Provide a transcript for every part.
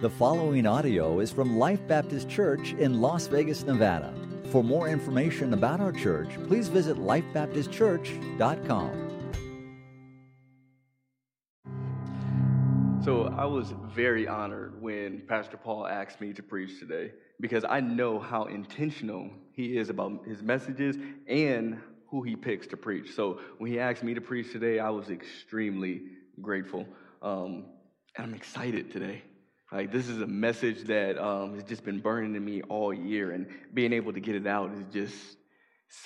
The following audio is from Life Baptist Church in Las Vegas, Nevada. For more information about our church, please visit lifebaptistchurch.com. So I was very honored when Pastor Paul asked me to preach today because I know how intentional he is about his messages and who he picks to preach. So when he asked me to preach today, I was extremely grateful. And I'm excited today. Like, this is a message that has just been burning in me all year, and being able to get it out is just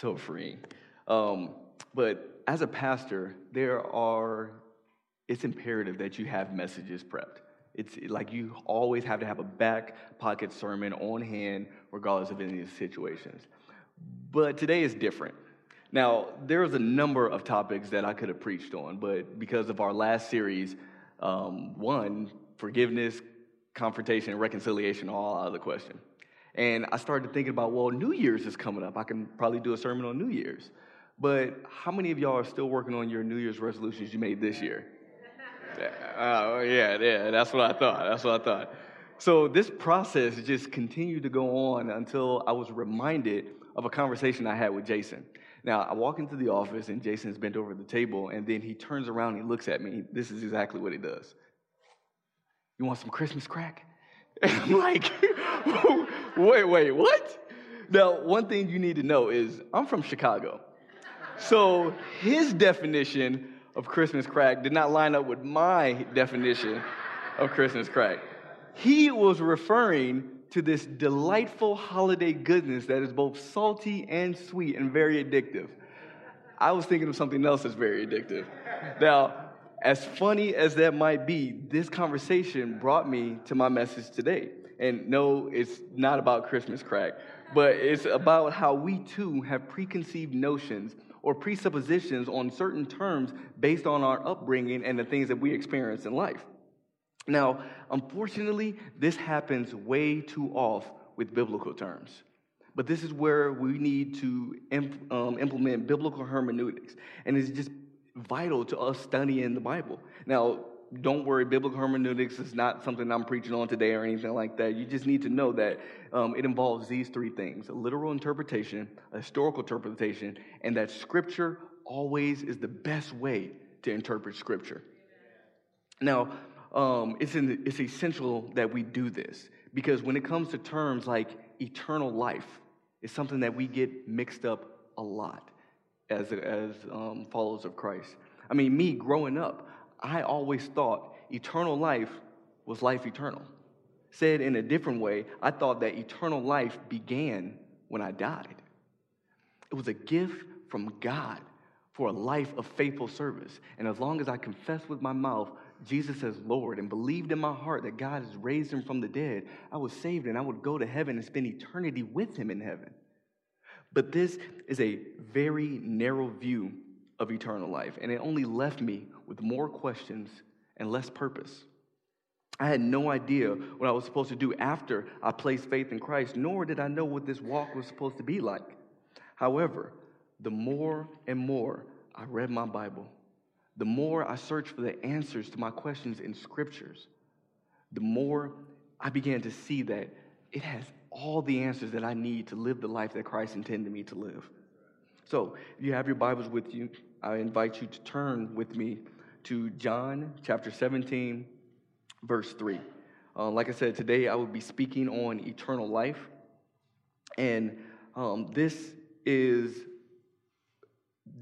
so freeing. But as a pastor, it's imperative that you have messages prepped. It's like you always have to have a back pocket sermon on hand, regardless of any of the situations. But today is different. Now, there was a number of topics that I could have preached on, but because of our last series, one, forgiveness, confrontation and reconciliation are all out of the question. And I started thinking about, well, New Year's is coming up. I can probably do a sermon on New Year's. But how many of y'all are still working on your New Year's resolutions you made this year? Yeah, that's what I thought. So this process just continued to go on until I was reminded of a conversation I had with Jason. Now, I walk into the office, and Jason's bent over the table, and then he turns around and he looks at me. This is exactly what he does. You want some Christmas crack? And I'm like, wait, what? Now, one thing you need to know is I'm from Chicago. So his definition of Christmas crack did not line up with my definition of Christmas crack. He was referring to this delightful holiday goodness that is both salty and sweet and very addictive. I was thinking of something else that's very addictive. Now, as funny as that might be, this conversation brought me to my message today. And no, it's not about Christmas crack, but it's about how we too have preconceived notions or presuppositions on certain terms based on our upbringing and the things that we experience in life. Now, unfortunately, this happens way too often with biblical terms. But this is where we need to implement biblical hermeneutics. And it's just vital to us studying the Bible. Now, don't worry, biblical hermeneutics is not something I'm preaching on today or anything like that. You just need to know that it involves these three things: a literal interpretation, a historical interpretation, and that Scripture always is the best way to interpret Scripture. Now, it's essential that we do this because when it comes to terms like eternal life, it's something that we get mixed up a lot as followers of Christ. I mean, me growing up, I always thought eternal life was life eternal. Said in a different way, I thought that eternal life began when I died. It was a gift from God for a life of faithful service. And as long as I confessed with my mouth Jesus as Lord and believed in my heart that God has raised him from the dead, I was saved and I would go to heaven and spend eternity with him in heaven. But this is a very narrow view of eternal life, and it only left me with more questions and less purpose. I had no idea what I was supposed to do after I placed faith in Christ, nor did I know what this walk was supposed to be like. However, the more and more I read my Bible, the more I searched for the answers to my questions in Scriptures, the more I began to see that it has all the answers that I need to live the life that Christ intended me to live. So, if you have your Bibles with you, I invite you to turn with me to John chapter 17, verse 3. Like I said, today I will be speaking on eternal life, and this is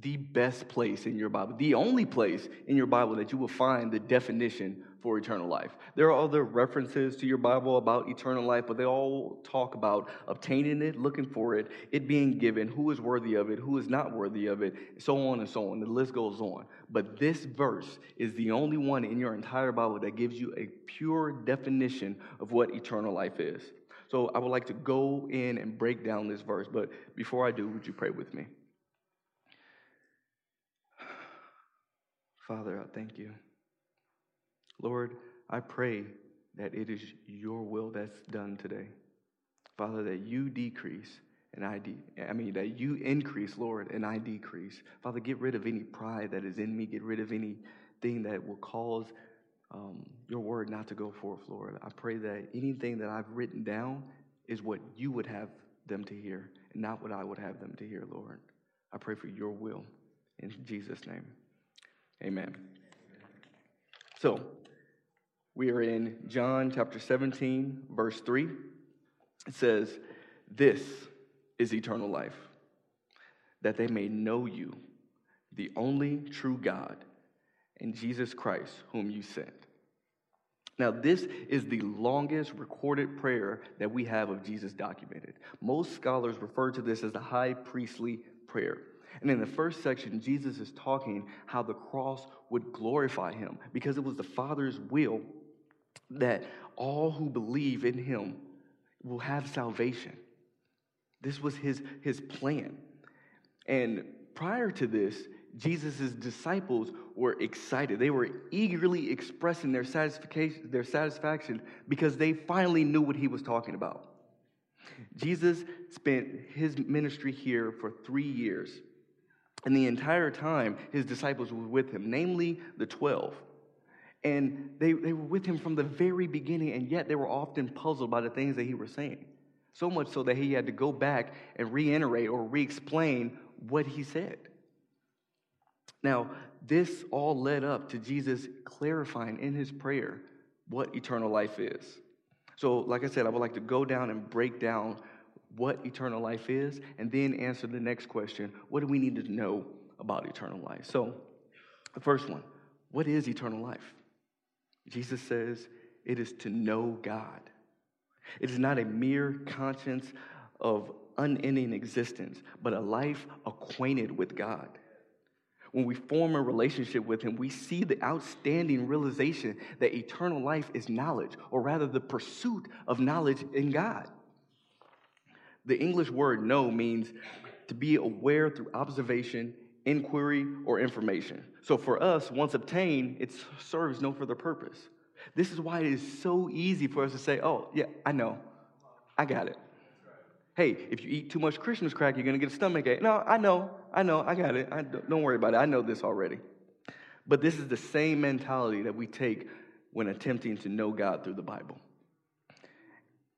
the best place in your Bible, the only place in your Bible that you will find the definition for eternal life. There are other references to your Bible about eternal life, but they all talk about obtaining it, looking for it, it being given, who is worthy of it, who is not worthy of it, so on and so on. The list goes on. But this verse is the only one in your entire Bible that gives you a pure definition of what eternal life is. So I would like to go in and break down this verse, but before I do, would you pray with me? Father, I thank you. Lord, I pray that it is your will that's done today. Father, that you decrease and that you increase, Lord, and I decrease. Father, get rid of any pride that is in me. Get rid of anything that will cause your word not to go forth, Lord. I pray that anything that I've written down is what you would have them to hear and not what I would have them to hear, Lord. I pray for your will in Jesus' name. Amen. So, we are in John chapter 17, verse 3. It says, "This is eternal life, that they may know you, the only true God, and Jesus Christ, whom you sent." Now, this is the longest recorded prayer that we have of Jesus documented. Most scholars refer to this as the high priestly prayer. And in the first section, Jesus is talking how the cross would glorify him because it was the Father's will that all who believe in him will have salvation. This was his plan. And prior to this, Jesus' disciples were excited. They were eagerly expressing their satisfaction because they finally knew what he was talking about. Jesus spent his ministry here for 3 years. And the entire time, his disciples were with him, namely the 12. And they were with him from the very beginning, and yet they were often puzzled by the things that he was saying. So much so that he had to go back and reiterate or re-explain what he said. Now, this all led up to Jesus clarifying in his prayer what eternal life is. So, like I said, I would like to go down and break down what eternal life is, and then answer the next question: what do we need to know about eternal life? So, the first one, what is eternal life? Jesus says it is to know God. It is not a mere conscience of unending existence, but a life acquainted with God. When we form a relationship with him, we see the outstanding realization that eternal life is knowledge, or rather the pursuit of knowledge in God. The English word know means to be aware through observation, inquiry, or information. So for us, once obtained, it serves no further purpose. This is why it is so easy for us to say, "Oh, yeah, I know. I got it." Hey, if you eat too much Christmas crack, you're going to get a stomach ache. No, I know, I got it. Don't worry about it. I know this already. But this is the same mentality that we take when attempting to know God through the Bible.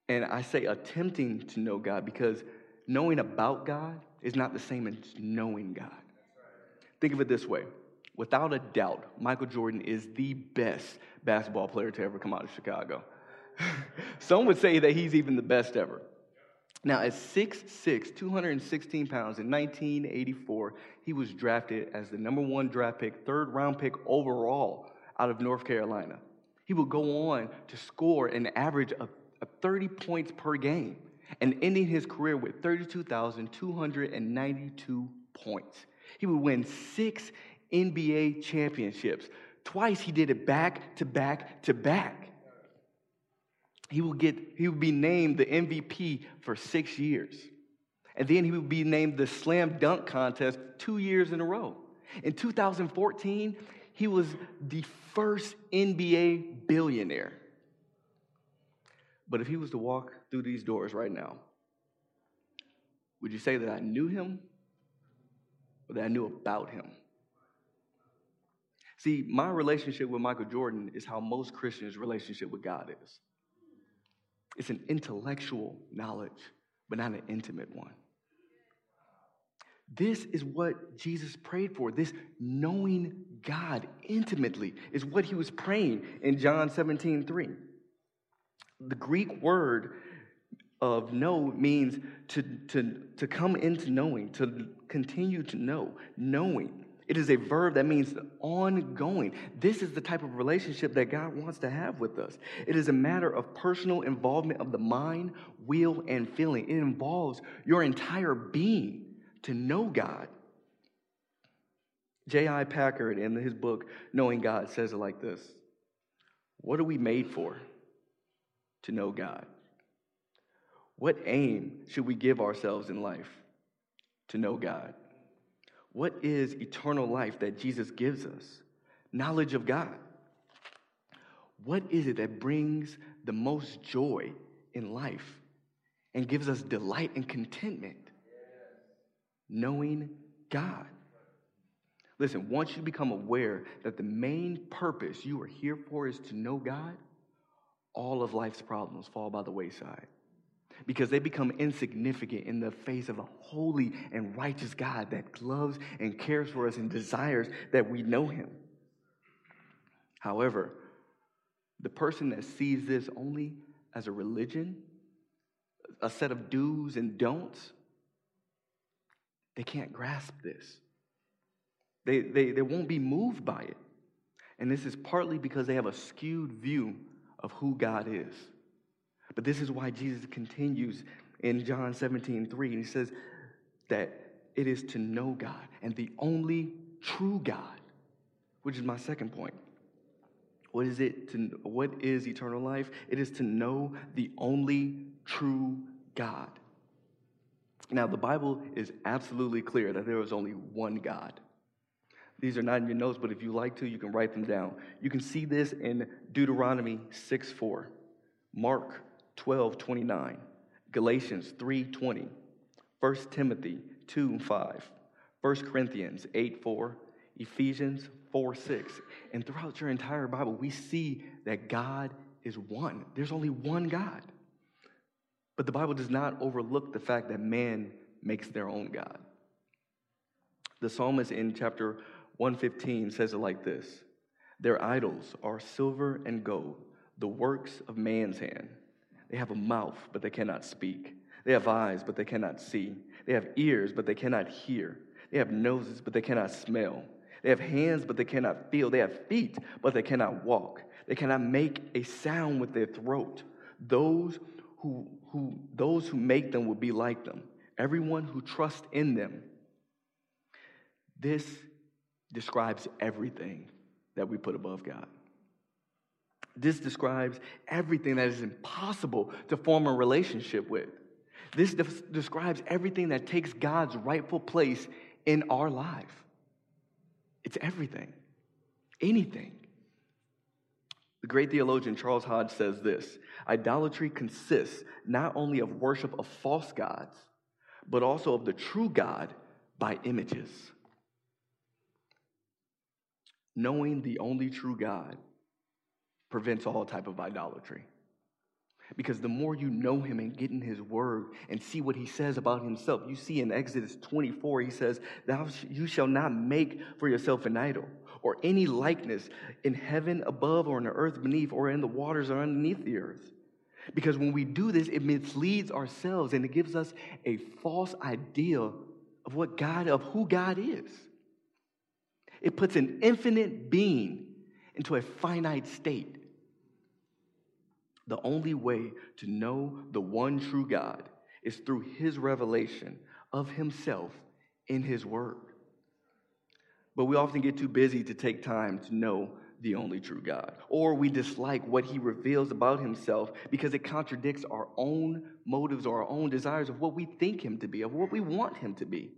And I say attempting to know God because knowing about God is not the same as knowing God. Think of it this way. Without a doubt, Michael Jordan is the best basketball player to ever come out of Chicago. Some would say that he's even the best ever. Now, at 6'6", 216 pounds in 1984, he was drafted as the number one draft pick, third round pick overall out of North Carolina. He would go on to score an average of 30 points per game and ending his career with 32,292 points. He would win 6 NBA championships. Twice he did it back to back to back. He would be named the MVP for 6 years. And then he would be named the slam dunk contest 2 years in a row. In 2014, he was the first NBA billionaire. But if he was to walk through these doors right now, would you say that I knew him or that I knew about him? See, my relationship with Michael Jordan is how most Christians' relationship with God is. It's an intellectual knowledge, but not an intimate one. This is what Jesus prayed for. This knowing God intimately is what he was praying in John 17:3. The Greek word of know means to come into knowing, to continue to know, knowing. It is a verb that means ongoing. This is the type of relationship that God wants to have with us. It is a matter of personal involvement of the mind, will, and feeling. It involves your entire being to know God. J.I. Packer, in his book, Knowing God, says it like this: "What are we made for? To know God. What aim should we give ourselves in life? To know God." What is eternal life that Jesus gives us? Knowledge of God. What is it that brings the most joy in life and gives us delight and contentment? Knowing God. Listen, once you become aware that the main purpose you are here for is to know God, all of life's problems fall by the wayside because they become insignificant in the face of a holy and righteous God that loves and cares for us and desires that we know him. However, the person that sees this only as a religion, a set of do's and don'ts, they can't grasp this. They won't be moved by it. And this is partly because they have a skewed view of who God is. But this is why Jesus continues in John 17:3, and he says that it is to know God and the only true God, which is my second point. What is eternal life? It is to know the only true God. Now, the Bible is absolutely clear that there is only one God. These are not in your notes, but if you like to, you can write them down. You can see this in Deuteronomy 6:4, Mark 12:29, Galatians 3:20, 1 Timothy 2:5, 1 Corinthians 8:4, Ephesians 4:6. And throughout your entire Bible, we see that God is one. There's only one God. But the Bible does not overlook the fact that man makes their own God. The psalmist in chapter 115 says it like this: their idols are silver and gold, the works of man's hand. They have a mouth, but they cannot speak. They have eyes, but they cannot see. They have ears, but they cannot hear. They have noses, but they cannot smell. They have hands, but they cannot feel. They have feet, but they cannot walk. They cannot make a sound with their throat. Those who make them will be like them, everyone who trusts in them. This describes everything that we put above God. This describes everything that is impossible to form a relationship with. This describes everything that takes God's rightful place in our life. It's everything, anything. The great theologian Charles Hodge says this: idolatry consists not only of worship of false gods, but also of the true God by images. Knowing the only true God prevents all type of idolatry. Because the more you know him and get in his word and see what he says about himself, you see in Exodus 24, he says, you shall not make for yourself an idol or any likeness in heaven above or in the earth beneath or in the waters or underneath the earth. Because when we do this, it misleads ourselves and it gives us a false idea of who God is. It puts an infinite being into a finite state. The only way to know the one true God is through his revelation of himself in his word. But we often get too busy to take time to know the only true God, or we dislike what he reveals about himself because it contradicts our own motives or our own desires of what we think him to be, of what we want him to be.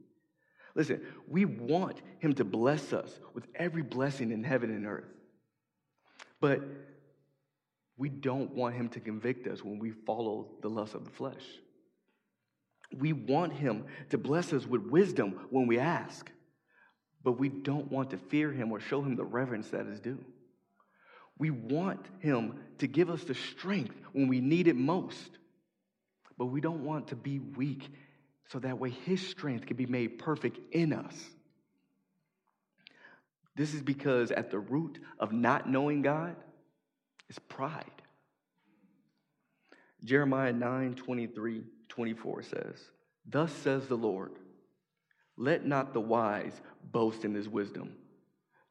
Listen, we want him to bless us with every blessing in heaven and earth, but we don't want him to convict us when we follow the lust of the flesh. We want him to bless us with wisdom when we ask, but we don't want to fear him or show him the reverence that is due. We want him to give us the strength when we need it most, but we don't want to be weak so that way his strength can be made perfect in us. This is because at the root of not knowing God is pride. Jeremiah 9:23-24 says, "Thus says the Lord, let not the wise boast in his wisdom.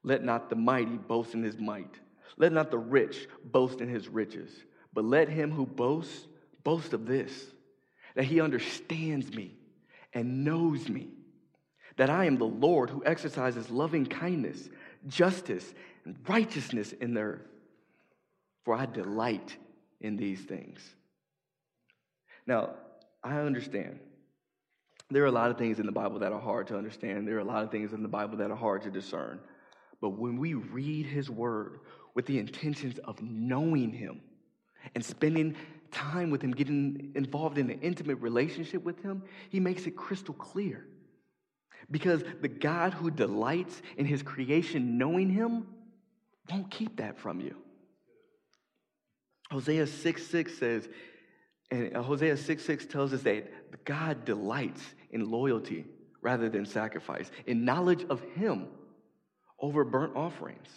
Let not the mighty boast in his might. Let not the rich boast in his riches. But let him who boasts, boast of this, that he understands me and knows me, that I am the Lord who exercises loving kindness, justice, and righteousness in the earth. For I delight in these things." Now, I understand there are a lot of things in the Bible that are hard to understand. There are a lot of things in the Bible that are hard to discern. But when we read his word with the intentions of knowing him and spending time with him, getting involved in an intimate relationship with him, he makes it crystal clear. Because the God who delights in his creation knowing him won't keep that from you. Hosea 6:6 says, and Hosea 6:6 tells us that God delights in loyalty rather than sacrifice, in knowledge of him over burnt offerings.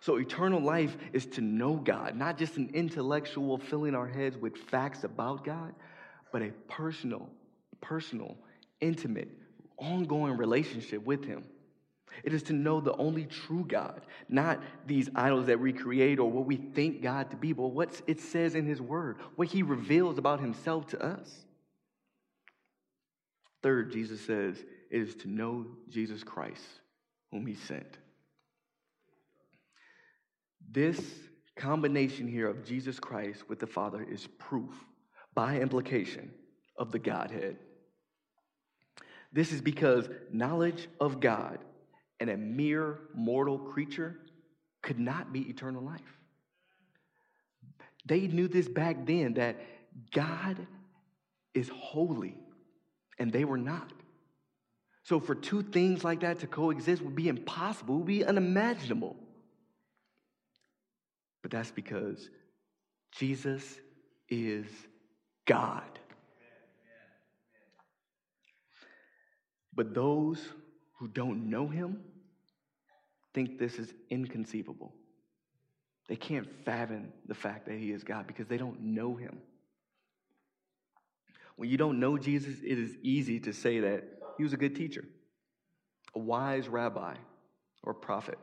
So eternal life is to know God, not just an intellectual filling our heads with facts about God, but a personal, intimate, ongoing relationship with him. It is to know the only true God, not these idols that we create or what we think God to be, but what it says in his word, what he reveals about himself to us. Third, Jesus says, it is to know Jesus Christ, whom he sent. This combination here of Jesus Christ with the Father is proof, by implication, of the Godhead. This is because knowledge of God and a mere mortal creature could not be eternal life. They knew this back then, that God is holy, and they were not. So for two things like that to coexist would be impossible, would be unimaginable. But that's because Jesus is God. But those who don't know him think this is inconceivable. They can't fathom the fact that he is God because they don't know him. When you don't know Jesus, it is easy to say that he was a good teacher, a wise rabbi, or prophet.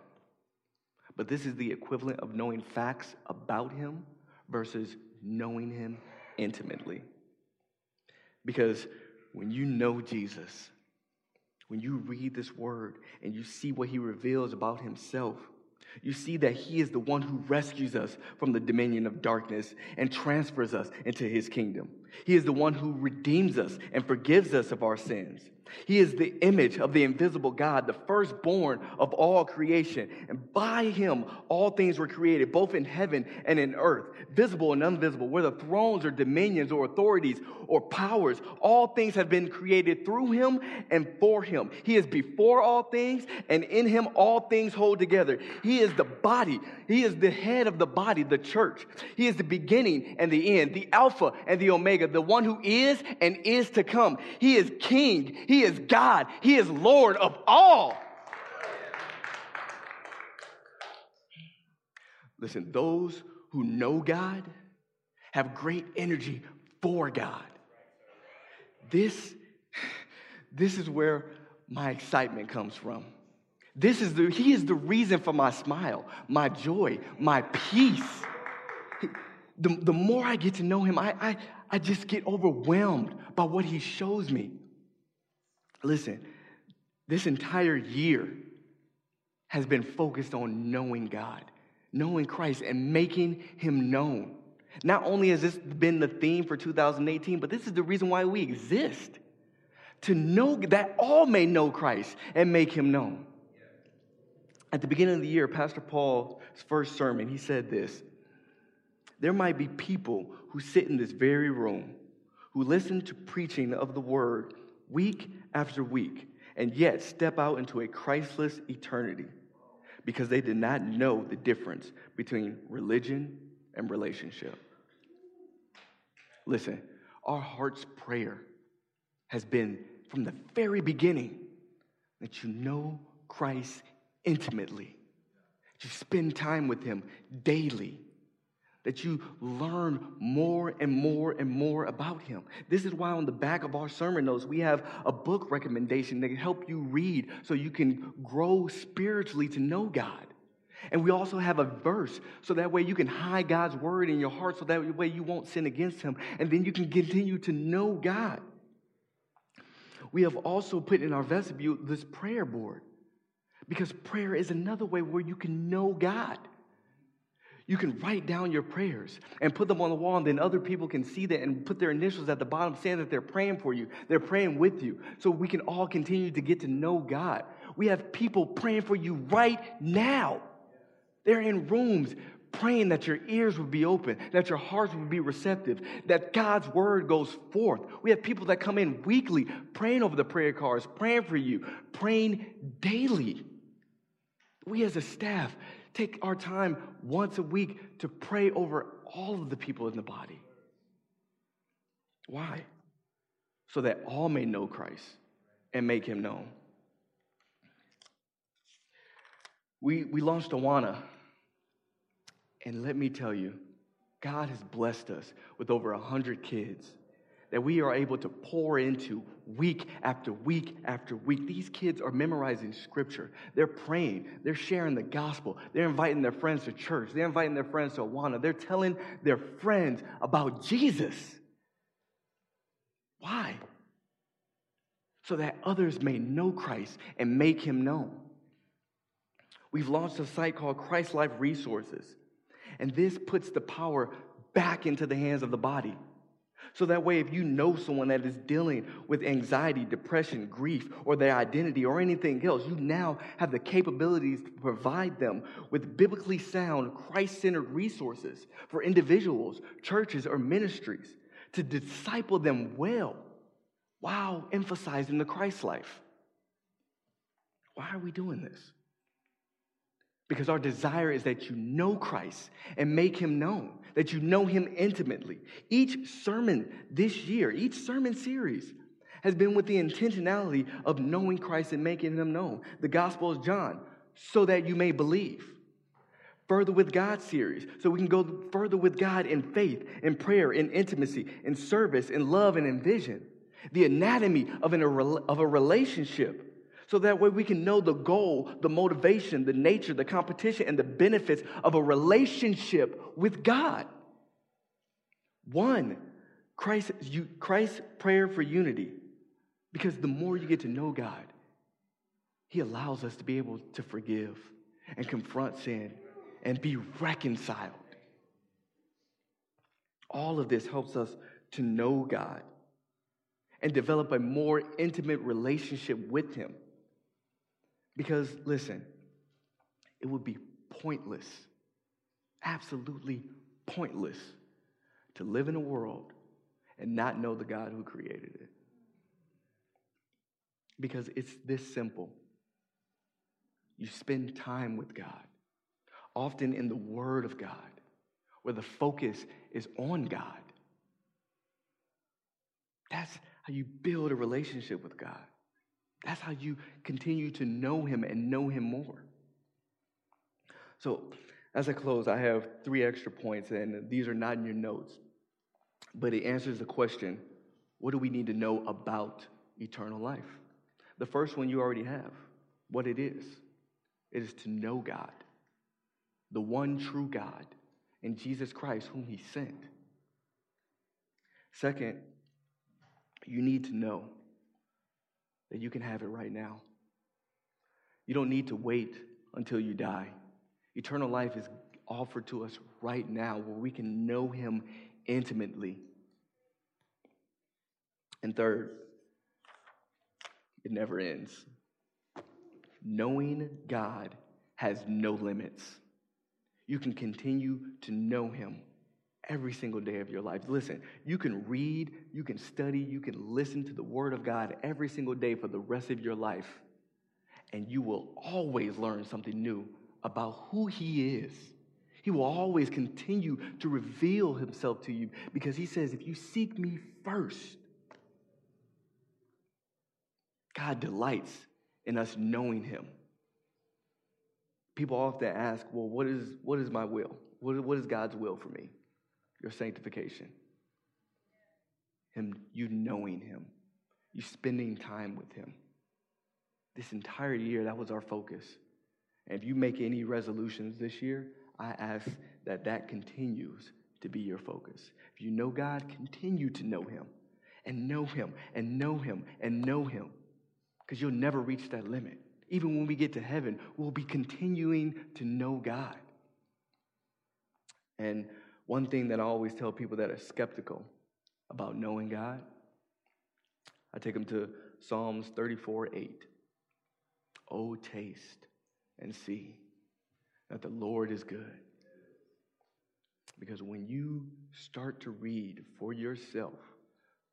But this is the equivalent of knowing facts about him versus knowing him intimately. Because when you know Jesus, when you read this word and you see what he reveals about himself, you see that he is the one who rescues us from the dominion of darkness and transfers us into his kingdom. He is the one who redeems us and forgives us of our sins. He is the image of the invisible God, the firstborn of all creation. And by him, all things were created, both in heaven and in earth, visible and invisible, whether thrones or dominions or authorities or powers. All things have been created through him and for him. He is before all things, and in him all things hold together. He is the body. He is the head of the body, the church. He is the beginning and the end, the Alpha and the Omega, the one who is and is to come. He is King. He is God. He is Lord of all. Listen, those who know God have great energy for God. This is where my excitement comes from. He is the reason for my smile, my joy, my peace. The more I get to know him, I just get overwhelmed by what he shows me. Listen, this entire year has been focused on knowing God, knowing Christ, and making him known. Not only has this been the theme for 2018, but this is the reason why we exist, to know that all may know Christ and make him known. At the beginning of the year, Pastor Paul's first sermon, he said this: there might be people who sit in this very room who listen to preaching of the word week after week, and yet step out into a Christless eternity because they did not know the difference between religion and relationship. Listen, our heart's prayer has been from the very beginning that you know Christ intimately, that you spend time with him daily, that you learn more and more and more about him. This is why on the back of our sermon notes, we have a book recommendation that can help you read so you can grow spiritually to know God. And we also have a verse so that way you can hide God's word in your heart so that way you won't sin against him, and then you can continue to know God. We have also put in our vestibule this prayer board because prayer is another way where you can know God. You can write down your prayers and put them on the wall, and then other people can see that and put their initials at the bottom saying that they're praying for you, they're praying with you, so we can all continue to get to know God. We have people praying for you right now. They're in rooms praying that your ears would be open, that your hearts would be receptive, that God's word goes forth. We have people that come in weekly praying over the prayer cards, praying for you, praying daily. We as a staff take our time once a week to pray over all of the people in the body. Why? So that all may know Christ and make him known. We launched Awana, and let me tell you, God has blessed us with over 100 kids that we are able to pour into week after week after week. These kids are memorizing scripture. They're praying. They're sharing the gospel. They're inviting their friends to church. They're inviting their friends to Awana. They're telling their friends about Jesus. Why? So that others may know Christ and make him known. We've launched a site called Christ Life Resources, and this puts the power back into the hands of the body. So that way, if you know someone that is dealing with anxiety, depression, grief, or their identity, or anything else, you now have the capabilities to provide them with biblically sound, Christ-centered resources for individuals, churches, or ministries to disciple them well while emphasizing the Christ life. Why are we doing this? Because our desire is that you know Christ and make him known, that you know him intimately. Each sermon this year, each sermon series has been with the intentionality of knowing Christ and making him known. The Gospel of John, so that you may believe. Further with God series, so we can go further with God in faith, in prayer, in intimacy, in service, in love, and in vision. The anatomy of a relationship. So that way we can know the goal, the motivation, the nature, the competition, and the benefits of a relationship with God. One, Christ's prayer for unity. Because the more you get to know God, he allows us to be able to forgive and confront sin and be reconciled. All of this helps us to know God and develop a more intimate relationship with him. Because, listen, it would be pointless, absolutely pointless, to live in a world and not know the God who created it. Because it's this simple. You spend time with God, often in the Word of God, where the focus is on God. That's how you build a relationship with God. That's how you continue to know him and know him more. So, as I close, I have 3 extra points, and these are not in your notes. But it answers the question, what do we need to know about eternal life? The first one you already have, what it is. It is to know God, the one true God, and Jesus Christ whom he sent. Second, you need to know that you can have it right now. You don't need to wait until you die. Eternal life is offered to us right now where we can know him intimately. And third, it never ends. Knowing God has no limits. You can continue to know him every single day of your life. Listen, you can read, you can study, you can listen to the Word of God every single day for the rest of your life, and you will always learn something new about who he is. He will always continue to reveal himself to you because he says, if you seek me first, God delights in us knowing him. People often ask, well, what is my will? What is God's will for me? Your sanctification, him, you knowing him, you spending time with him. This entire year, that was our focus. And if you make any resolutions this year, I ask that that continues to be your focus. If you know God, continue to know him and know him and know him and know him, because you'll never reach that limit. Even when we get to heaven, we'll be continuing to know God. And one thing that I always tell people that are skeptical about knowing God, I take them to Psalms 34:8. Oh, taste and see that the Lord is good. Because when you start to read for yourself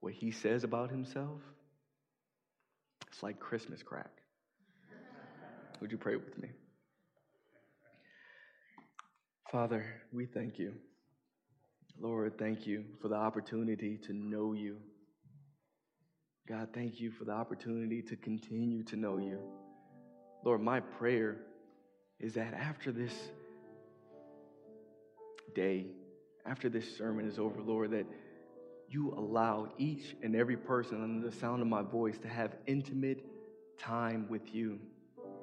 what he says about himself, it's like Christmas crack. Would you pray with me? Father, we thank you. Lord, thank you for the opportunity to know you. God, thank you for the opportunity to continue to know you. Lord, my prayer is that after this day, after this sermon is over, Lord, that you allow each and every person under the sound of my voice to have intimate time with you,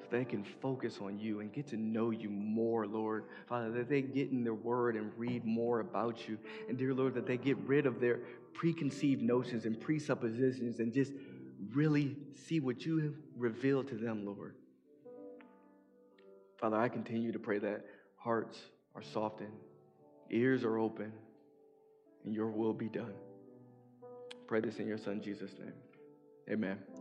so they can focus on you and get to know you more, Lord. Father, that they get in their word and read more about you. And dear Lord, that they get rid of their preconceived notions and presuppositions and just really see what you have revealed to them, Lord. Father, I continue to pray that hearts are softened, ears are open, and your will be done. Pray this in your son Jesus' name. Amen.